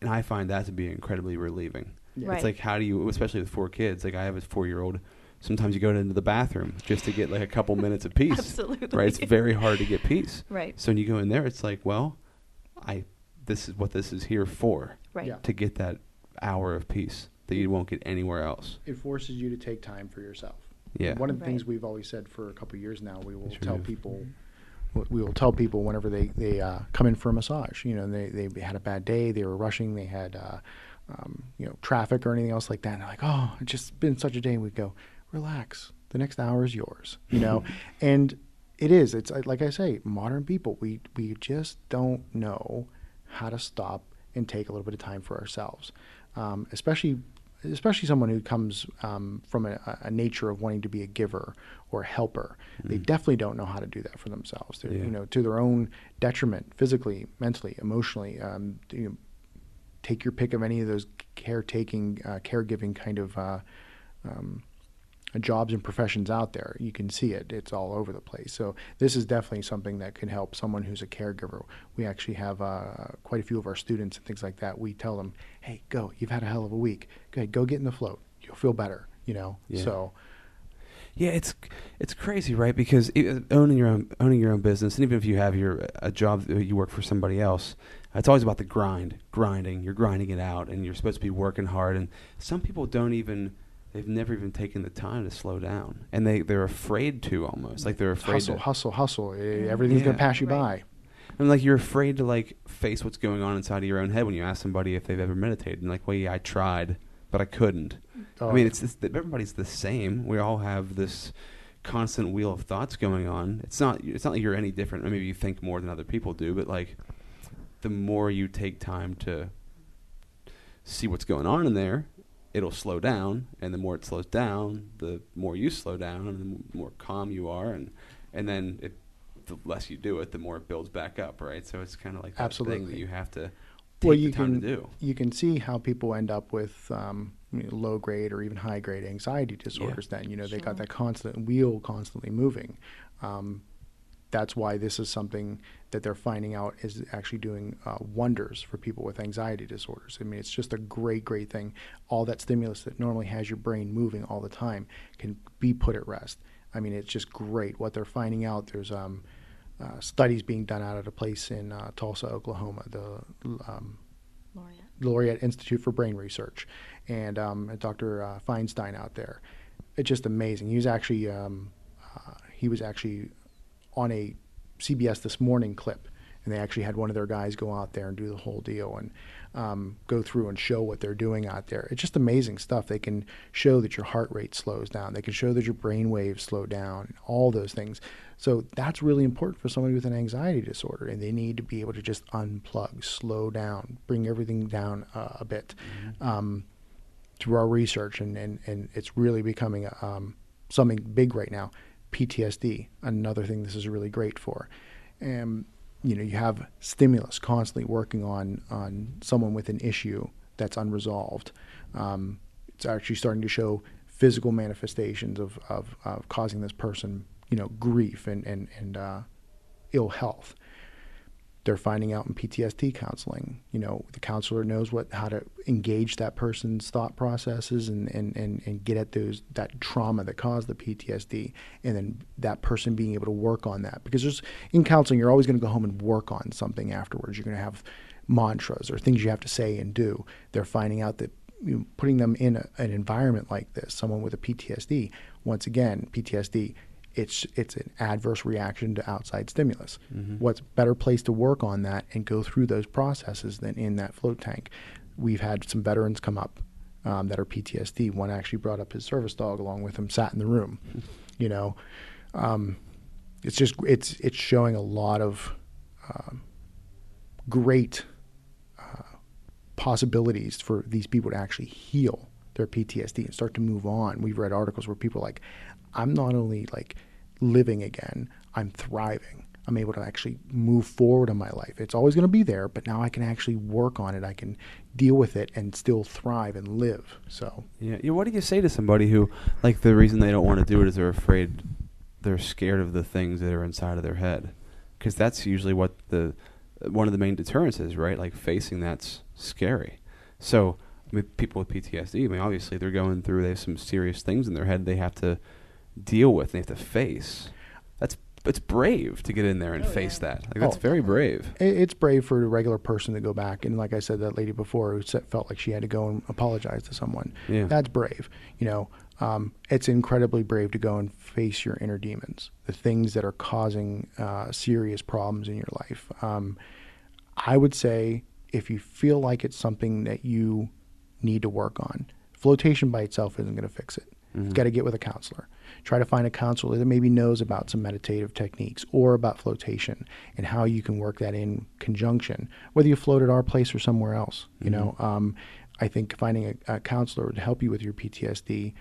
And I find that to be incredibly relieving. Yeah. Right. It's like, how do you, especially with four kids, like I have a four-year-old, sometimes you go into the bathroom just to get like a couple minutes of peace. Absolutely. Right? It's very hard to get peace. Right. So when you go in there, it's like, well, I this is what this is here for. Right. Yeah. To get that hour of peace that you won't get anywhere else. It forces you to take time for yourself. Yeah. One of the right. things we've always said for a couple of years now, we will tell move. people we will tell people whenever they, they uh, come in for a massage, you know, they, they had a bad day, they were rushing, they had, uh, um, you know, traffic or anything else like that. And they're like, oh, it's just been such a day. And we go, relax. The next hour is yours, you know? And it is, it's like I say, modern people, we, we just don't know how to stop and take a little bit of time for ourselves. Um, especially, especially someone who comes um, from a, a nature of wanting to be a giver or a helper. Mm. They definitely don't know how to do that for themselves. They're, yeah. you know, to their own detriment, physically, mentally, emotionally. Um, you know, take your pick of any of those caretaking, uh, caregiving kind of uh, um, jobs and professions out there. You can see it. It's all over the place. So this is definitely something that can help someone who's a caregiver. We actually have uh, quite a few of our students and things like that. We tell them, hey, go. You've had a hell of a week. Go ahead, go get in the float. You'll feel better, you know. Yeah. So, yeah, it's it's crazy, right? Because it, owning your own owning your own business, and even if you have your a job that you work for somebody else, it's always about the grind, grinding. You're grinding it out, and you're supposed to be working hard. And some people don't even. They've never even taken the time to slow down. And they, they're afraid to almost. Like they're afraid hustle, to... Hustle, hustle, hustle. Everything's yeah, going to pass you right. by. And like you're afraid to like face what's going on inside of your own head when you ask somebody if they've ever meditated. And like, well, yeah, I tried, but I couldn't. Oh. I mean, it's, it's everybody's the same. We all have this constant wheel of thoughts going on. It's not, it's not like you're any different. I mean, maybe you think more than other people do, but like the more you take time to see what's going on in there, it'll slow down, and the more it slows down, the more you slow down, and the more calm you are, and and then it, the less you do it, the more it builds back up, right? So it's kind of like that Absolutely. thing that you have to take well, you the time can, to do. You can see how people end up with um, you know, low-grade or even high-grade anxiety disorders yeah. then. You know, sure. they got that constant wheel constantly moving. Um, that's why this is something that they're finding out is actually doing uh, wonders for people with anxiety disorders. I mean, it's just a great, great thing. All that stimulus that normally has your brain moving all the time can be put at rest. I mean, it's just great what they're finding out. There's um, uh, studies being done out at a place in uh, Tulsa, Oklahoma, the um, Laureate. Laureate Institute for Brain Research, and um, Doctor Uh, Feinstein out there. It's just amazing. He was actually, um, uh, he was actually, on a C B S This Morning clip, and they actually had one of their guys go out there and do the whole deal and um, go through and show what they're doing out there. It's just amazing stuff. They can show that your heart rate slows down. They can show that your brain waves slow down, all those things. So that's really important for somebody with an anxiety disorder, and they need to be able to just unplug, slow down, bring everything down uh, a bit mm-hmm. um, through our research, and, and, and it's really becoming um, something big right now. P T S D, another thing this is really great for. Um, you know, you have stimulus constantly working on, on someone with an issue that's unresolved. Um, it's actually starting to show physical manifestations of, of, of causing this person, you know, grief and, and, and uh, ill health. They're finding out in P T S D counseling, you know, the counselor knows what, how to engage that person's thought processes and, and, and, and get at those, that trauma that caused the P T S D. And then that person being able to work on that, because there's in counseling, you're always going to go home and work on something afterwards. You're going to have mantras or things you have to say and do. They're finding out that you know, putting them in a, an environment like this, someone with a P T S D, once again, P T S D, It's it's an adverse reaction to outside stimulus. Mm-hmm. What's better place to work on that and go through those processes than in that float tank? We've had some veterans come up um, that are P T S D. One actually brought up his service dog along with him, sat in the room. Mm-hmm. You know, um, it's just it's it's showing a lot of um, great uh, possibilities for these people to actually heal their P T S D and start to move on. We've read articles where people are like, I'm not only like living again, I'm thriving. I'm able to actually move forward in my life. It's always going to be there, but now I can actually work on it. I can deal with it and still thrive and live. So yeah, yeah. What do you say to somebody who, like, the reason they don't want to do it is they're afraid, they're scared of the things that are inside of their head? because that's usually what the one of the main deterrents is, right? Like facing that's scary. So I mean, people with P T S D, I mean, obviously they're going through, they have some serious things in their head they have to deal with, and they have to face. That's it's brave to get in there and oh, face yeah. that. Like, that's oh, very brave. It's brave for a regular person to go back. And like I said, that lady before who felt like she had to go and apologize to someone. Yeah. That's brave. You know, um, it's incredibly brave to go and face your inner demons, the things that are causing uh, serious problems in your life. Um, I would say if you feel like it's something that you need to work on, flotation by itself isn't going to fix it. Mm-hmm. You've got to get with a counselor. Try to find a counselor that maybe knows about some meditative techniques or about flotation and how you can work that in conjunction, whether you float at our place or somewhere else. Mm-hmm. You know, um, I think finding a, a counselor to help you with your P T S D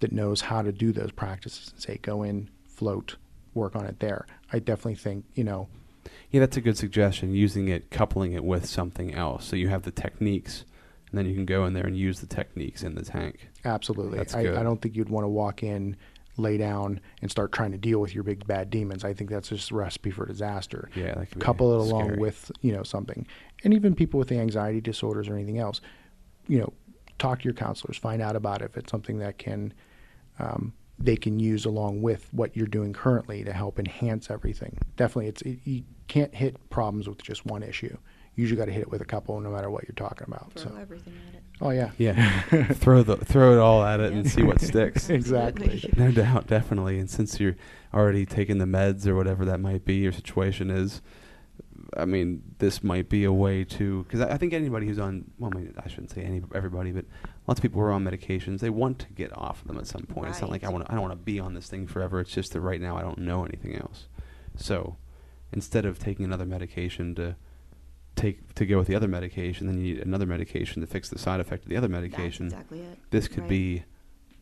that knows how to do those practices and say, go in, float, work on it there. I definitely think, you know. Yeah, that's a good suggestion, using it, coupling it with something else. So you have the techniques, and then you can go in there and use the techniques in the tank. Absolutely. That's I, good. I don't think you'd want to walk in, lay down, and start trying to deal with your big bad demons. I think that's just a recipe for disaster. Yeah, that could be couple it along scary. With, you know, something. And even people with anxiety disorders or anything else, you know, talk to your counselors, find out about it if it's something that can um, they can use along with what you're doing currently to help enhance everything. Definitely, it's it, you can't hit problems with just one issue. You usually got to hit it with a couple, no matter what you're talking about. Throw so. everything at it. Oh yeah, yeah. throw the throw it all at it yeah. and see what sticks. Exactly, no doubt, definitely. And since you're already taking the meds or whatever that might be, your situation is, I mean, this might be a way to. Because I, I think anybody who's on, well, I, mean, I shouldn't say any everybody, but lots of people who are on medications, they want to get off of them at some point. Right. It's not like I want I don't want to be on this thing forever. It's just that right now I don't know anything else. So instead of taking another medication to take to go with the other medication, then you need another medication to fix the side effect of the other medication. That's exactly it. This could right. be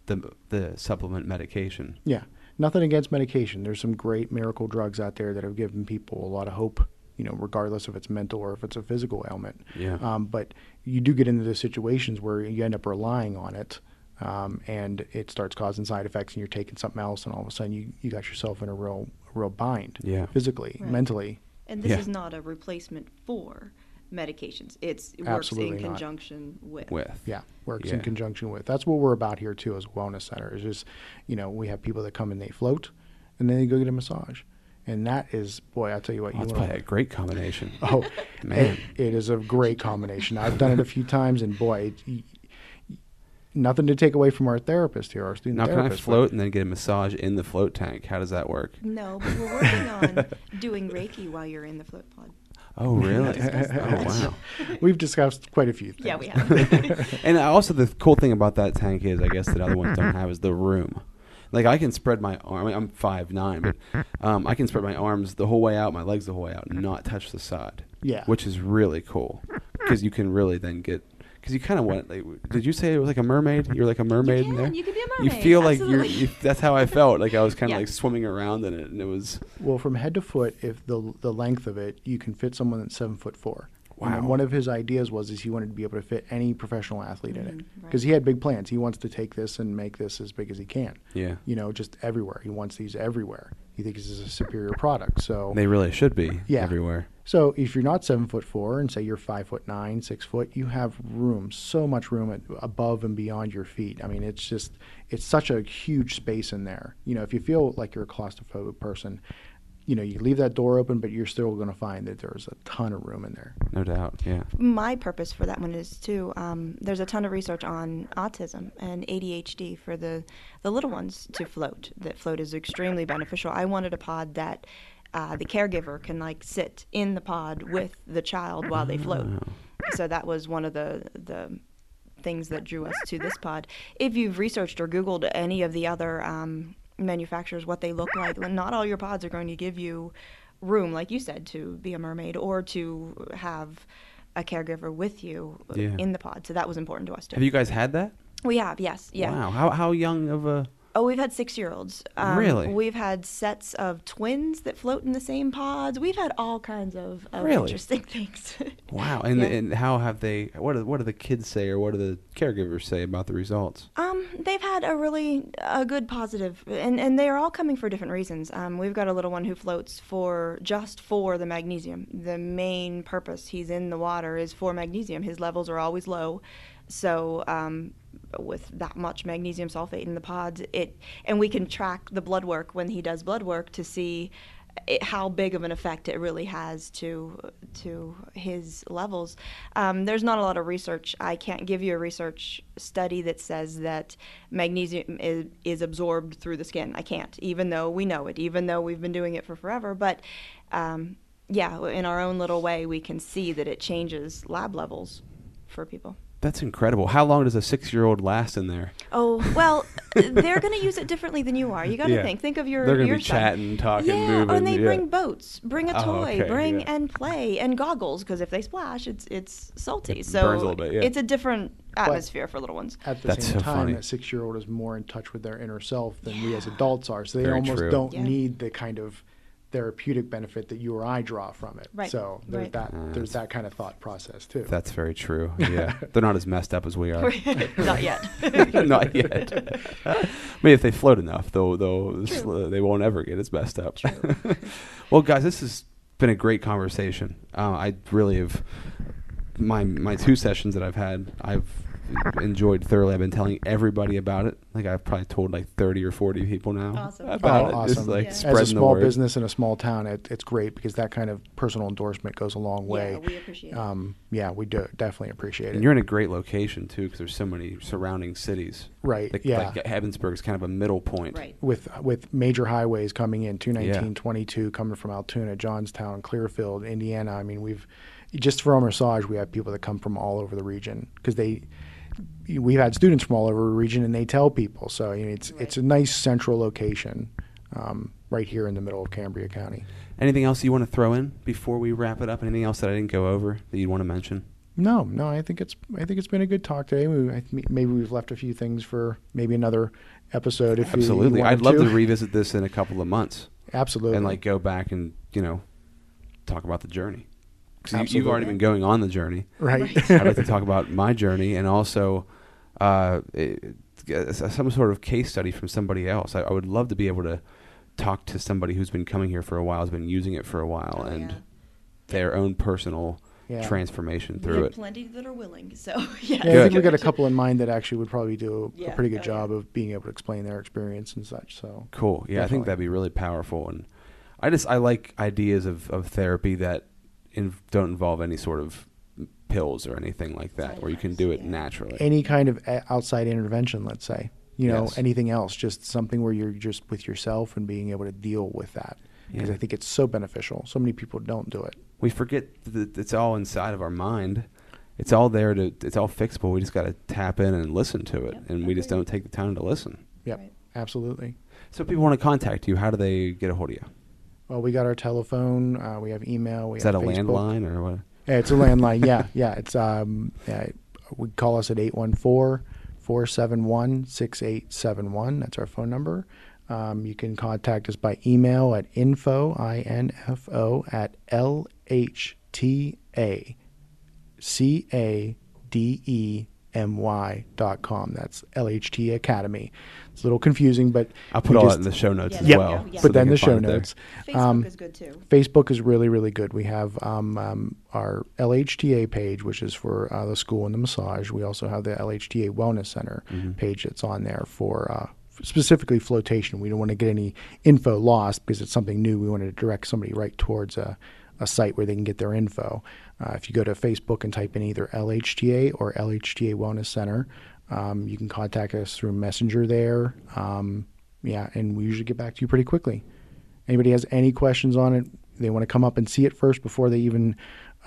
the the supplement medication. Yeah, nothing against medication. There's some great miracle drugs out there that have given people a lot of hope, you know, regardless if it's mental or if it's a physical ailment. Yeah. Um, but you do get into the situations where you end up relying on it, um, and it starts causing side effects, and you're taking something else, and all of a sudden you, you got yourself in a real, real bind, yeah. physically, right. mentally. And this yeah. is not a replacement for medications. It's, it works Absolutely in conjunction not. with. With. Yeah, works yeah. in conjunction with. That's what we're about here, too, as a wellness center. It's just, you know, we have people that come and they float, and then they go get a massage. And that is, boy, I'll tell you what. Oh, you that's probably learn. a great combination. Oh, man. It, it is a great combination. I've done it a few times, and boy, it, nothing to take away from our therapist here, our student now therapist. Now, can I float and then get a massage in the float tank? How does that work? No, but we're working on doing Reiki while you're in the float pod. Oh, really? Oh, wow. We've discussed quite a few things. Yeah, we have. And also the cool thing about that tank is, I guess, that other ones don't have is the room. Like, I can spread my arm. I mean, I'm five nine, but um, I can spread my arms the whole way out, my legs the whole way out, and not touch the side. Yeah. Which is really cool because you can really then get... Because you kind of want, like, did you say it was like a mermaid? You're like a mermaid you can, in there? You can be a mermaid. You feel Absolutely. like you're, you, that's how I felt. Like I was kind of yeah. like swimming around in it, and it was. Well, from head to foot, if the the length of it, you can fit someone that's seven foot four. Wow. And one of his ideas was is he wanted to be able to fit any professional athlete mm-hmm. in it. Because right. he had big plans. He wants to take this and make this as big as he can. Yeah. You know, just everywhere. He wants these everywhere. He thinks this is a superior product. So they really should be yeah. everywhere. So if you're not seven foot four and say you're five foot nine, six foot, you have room, so much room at, above and beyond your feet. I mean, it's just, it's such a huge space in there. You know, if you feel like you're a claustrophobic person, you know, you leave that door open, but you're still going to find that there's a ton of room in there. No doubt, yeah. My purpose for that one is, too, um, there's a ton of research on autism and A D H D for the, the little ones to float. That float is extremely beneficial. I wanted a pod that... Uh, the caregiver can like sit in the pod with the child while they float. Oh. So that was one of the the things that drew us to this pod. If you've researched or Googled any of the other um, manufacturers, what they look like, not all your pods are going to give you room, like you said, to be a mermaid or to have a caregiver with you yeah. in the pod. So that was important to us too. Have you guys had that? We have, yes. Yeah. Wow. How how young of a... Oh, we've had six-year-olds. Um, really? We've had sets of twins that float in the same pods. We've had all kinds of, of really? interesting things. Wow. And yeah. and how have they, what do, what do the kids say or what do the caregivers say about the results? Um, they've had a really a good positive, and, and they're all coming for different reasons. Um, we've got a little one who floats for just for the magnesium. The main purpose he's in the water is for magnesium. His levels are always low. So um, with that much magnesium sulfate in the pods, it and we can track the blood work when he does blood work to see it, how big of an effect it really has to to his levels. Um, there's not a lot of research. I can't give you a research study that says that magnesium is, is absorbed through the skin. I can't, even though we know it, even though we've been doing it for forever. But um, yeah, in our own little way, we can see that it changes lab levels for people. That's incredible. How long does a six-year-old last in there? Oh, well, they're going to use it differently than you are. You got to yeah. think. Think of your They're going to be son. chatting, talking, yeah. moving. Oh, and they yeah. bring boats. Bring a toy. Oh, okay. Bring yeah. and play and goggles, because if they splash, it's it's salty. It so burns a little bit, yeah. it's a different atmosphere but for little ones. At the That's same so time, funny. that six-year-old is more in touch with their inner self than yeah. we as adults are. So they Very almost true. don't yeah. need the kind of therapeutic benefit that you or I draw from it. Right. So there's right. that uh, there's that kind of thought process too. That's very true. Yeah. They're not as messed up as we are. Not yet. Not yet. I mean, if they float enough, they'll, they'll sl- they won't ever get as messed up. Well, guys, this has been a great conversation. Uh, I really have my my two sessions that I've had, I've enjoyed thoroughly. I've been telling everybody about it. Like I've probably told like thirty or forty people now awesome. about oh, it. Awesome. Just like yeah. spreading As a small the word. business in a small town, it, it's great because that kind of personal endorsement goes a long way. Yeah, we appreciate um, it. Yeah, we do definitely appreciate and it. And you're in a great location too, because there's so many surrounding cities. Right. Like, yeah. Like Evansburg is kind of a middle point. Right. With with major highways coming in, two nineteen, yeah. twenty-two coming from Altoona, Johnstown, Clearfield, Indiana. I mean, we've just for our massage, we have people that come from all over the region because they. We've had students from all over the region, and they tell people. So you know, it's right. it's a nice central location um, right here in the middle of Cambria County. Anything else you want to throw in before we wrap it up? Anything else that I didn't go over that you'd want to mention? No, no. I think it's I think it's been a good talk today. We, I th- maybe we've left a few things for maybe another episode. If Absolutely, you, you I'd love to. to revisit this in a couple of months. Absolutely, and like go back and you know talk about the journey. You, you've already been going on the journey. Right. I'd like to talk about my journey and also uh, it, some sort of case study from somebody else. I, I would love to be able to talk to somebody who's been coming here for a while, has been using it for a while, oh, and yeah. their own personal yeah. transformation through There's it. Plenty that are willing. So, yeah. yeah I think we've got a couple in mind that actually would probably do a, yeah. a pretty good oh, job yeah. of being able to explain their experience and such. So Cool. Yeah, definitely. I think that'd be really powerful. And I just, I like ideas of, of therapy that, In, don't involve any sort of pills or anything like that, or you can do it yeah. naturally. Any kind of outside intervention, let's say, you know, yes. anything else, just something where you're just with yourself and being able to deal with that. Because yeah. I think it's so beneficial. So many people don't do it. We forget that it's all inside of our mind. It's all there to, it's all fixable. We just got to tap in and listen to it. Yep. And we just don't take the time to listen. Yep. Right. Absolutely. So if people want to contact you, how do they get a hold of you? Well, we got our telephone. Uh, we have email. We Is have that a Facebook. landline or what? Yeah, it's a landline. yeah, yeah. It's um, yeah, we call us at eight one four, four seven one, six eight seven one. That's our phone number. Um, you can contact us by email at info i n f o at l h t a c a d e my dot com. That's L H T Academy. It's a little confusing, but I'll put all that in the show notes yeah, as yeah, well. Yeah, yeah. But so then the show notes. Facebook um, is good too. Facebook is really, really good. We have um, um, our L H T A page, which is for uh, the school and the massage. We also have the L H T A Wellness Center mm-hmm. page that's on there for uh, specifically flotation. We don't want to get any info lost because it's something new. We want to direct somebody right towards a a site where they can get their info. Uh, if you go to Facebook and type in either L H T A or L H T A Wellness Center, um, you can contact us through Messenger there. Um, yeah, and we usually get back to you pretty quickly. Anybody has any questions on it, they want to come up and see it first before they even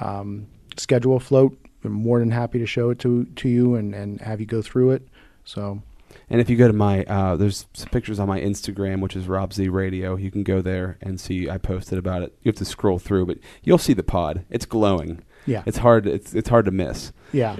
um, schedule a float, we're more than happy to show it to to you and, and have you go through it. So, and if you go to my, uh, there's some pictures on my Instagram, which is Rob Z Radio. You can go there and see, I posted about it. You have to scroll through, but you'll see the pod. It's glowing. Yeah. It's hard. It's, it's hard to miss. Yeah.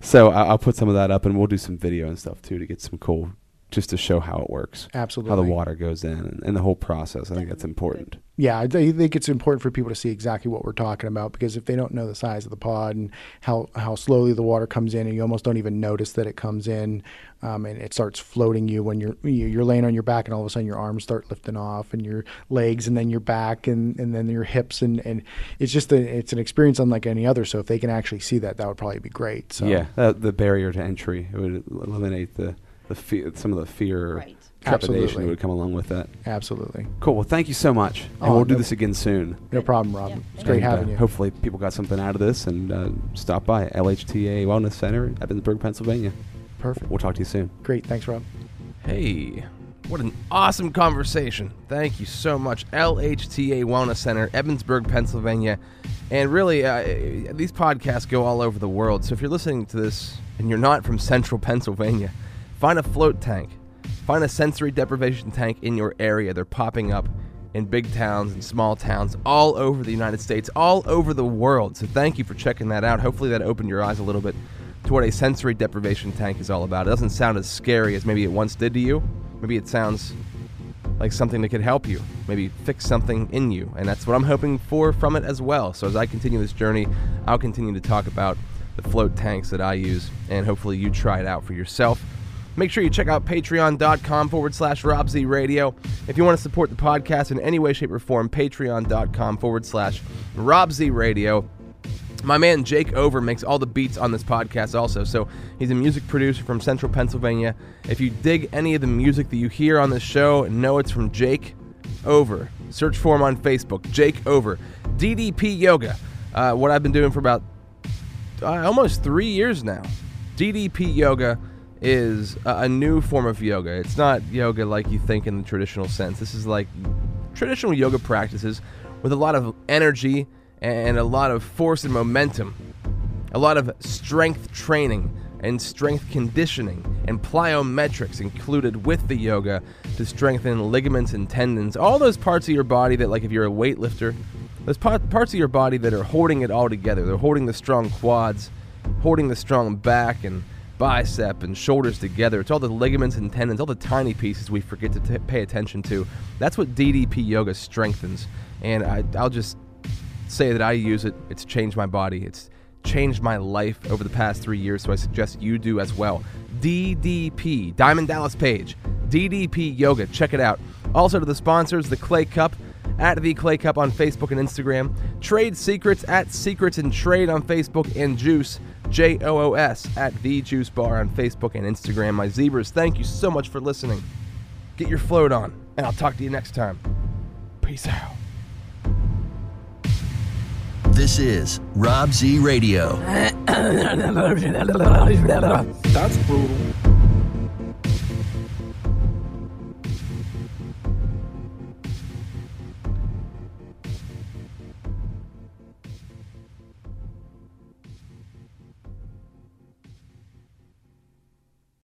So I'll put some of that up and we'll do some video and stuff too, to get some cool just to show how it works. Absolutely. How the water goes in and, and the whole process. I think that's important. Yeah, I think it's important for people to see exactly what we're talking about, because if they don't know the size of the pod and how, how slowly the water comes in, and you almost don't even notice that it comes in, um, and it starts floating you when you're you're laying on your back, and all of a sudden your arms start lifting off, and your legs, and then your back, and, and then your hips, and, and it's just a, it's an experience unlike any other. So if they can actually see that, that would probably be great. So yeah, uh, the barrier to entry, it would eliminate the the fear, some of the fear. Right. Trepidation would come along with that. Absolutely. Cool. Well, thank you so much. And oh, we'll do no, this again soon. No problem, Rob. Yeah. It's great and, having uh, you. Hopefully people got something out of this, and uh, stop by L H T A Wellness Center in Evansburg, Pennsylvania. Perfect. We'll talk to you soon. Great. Thanks, Rob. Hey, what an awesome conversation. Thank you so much. L H T A Wellness Center, Evansburg, Pennsylvania. And really, uh, these podcasts go all over the world. So if you're listening to this and you're not from central Pennsylvania, find a float tank. Find a sensory deprivation tank in your area. They're popping up in big towns and small towns all over the United States, all over the world. So thank you for checking that out. Hopefully that opened your eyes a little bit to what a sensory deprivation tank is all about. It doesn't sound as scary as maybe it once did to you. Maybe it sounds like something that could help you, maybe fix something in you. And that's what I'm hoping for from it as well. So as I continue this journey, I'll continue to talk about the float tanks that I use, and hopefully you try it out for yourself. Make sure you check out patreon.com forward slash Rob Z Radio. If you want to support the podcast in any way, shape, or form, patreon.com forward slash Rob Z Radio. My man Jake Over makes all the beats on this podcast also, so he's a music producer from central Pennsylvania. If you dig any of the music that you hear on this show, know it's from Jake Over. Search for him on Facebook, Jake Over. D D P Yoga, uh, what I've been doing for about uh, almost three years now. D D P Yoga is a new form of yoga. It's not yoga like you think in the traditional sense. This is like traditional yoga practices with a lot of energy and a lot of force and momentum, a lot of strength training and strength conditioning and plyometrics included with the yoga to strengthen ligaments and tendons, all those parts of your body that, like if you're a weightlifter, those parts of your body that are holding it all together. They're holding the strong quads, holding the strong back and bicep and shoulders together. It's all the ligaments and tendons, all the tiny pieces we forget to t- pay attention to. That's what D D P Yoga strengthens. And I, I'll just say that I use it. It's changed my body. It's changed my life over the past three years, so I suggest you do as well. D D P, Diamond Dallas Page, D D P Yoga. Check it out. Also to the sponsors, The Clay Cup, at The Clay Cup on Facebook and Instagram. Trade Secrets, at Secrets and Trade on Facebook, and Juice, J O O S, at The Juice Bar on Facebook and Instagram. My zebras, thank you so much for listening. Get your float on, and I'll talk to you next time. Peace out. This is Rob Z Radio. That's brutal.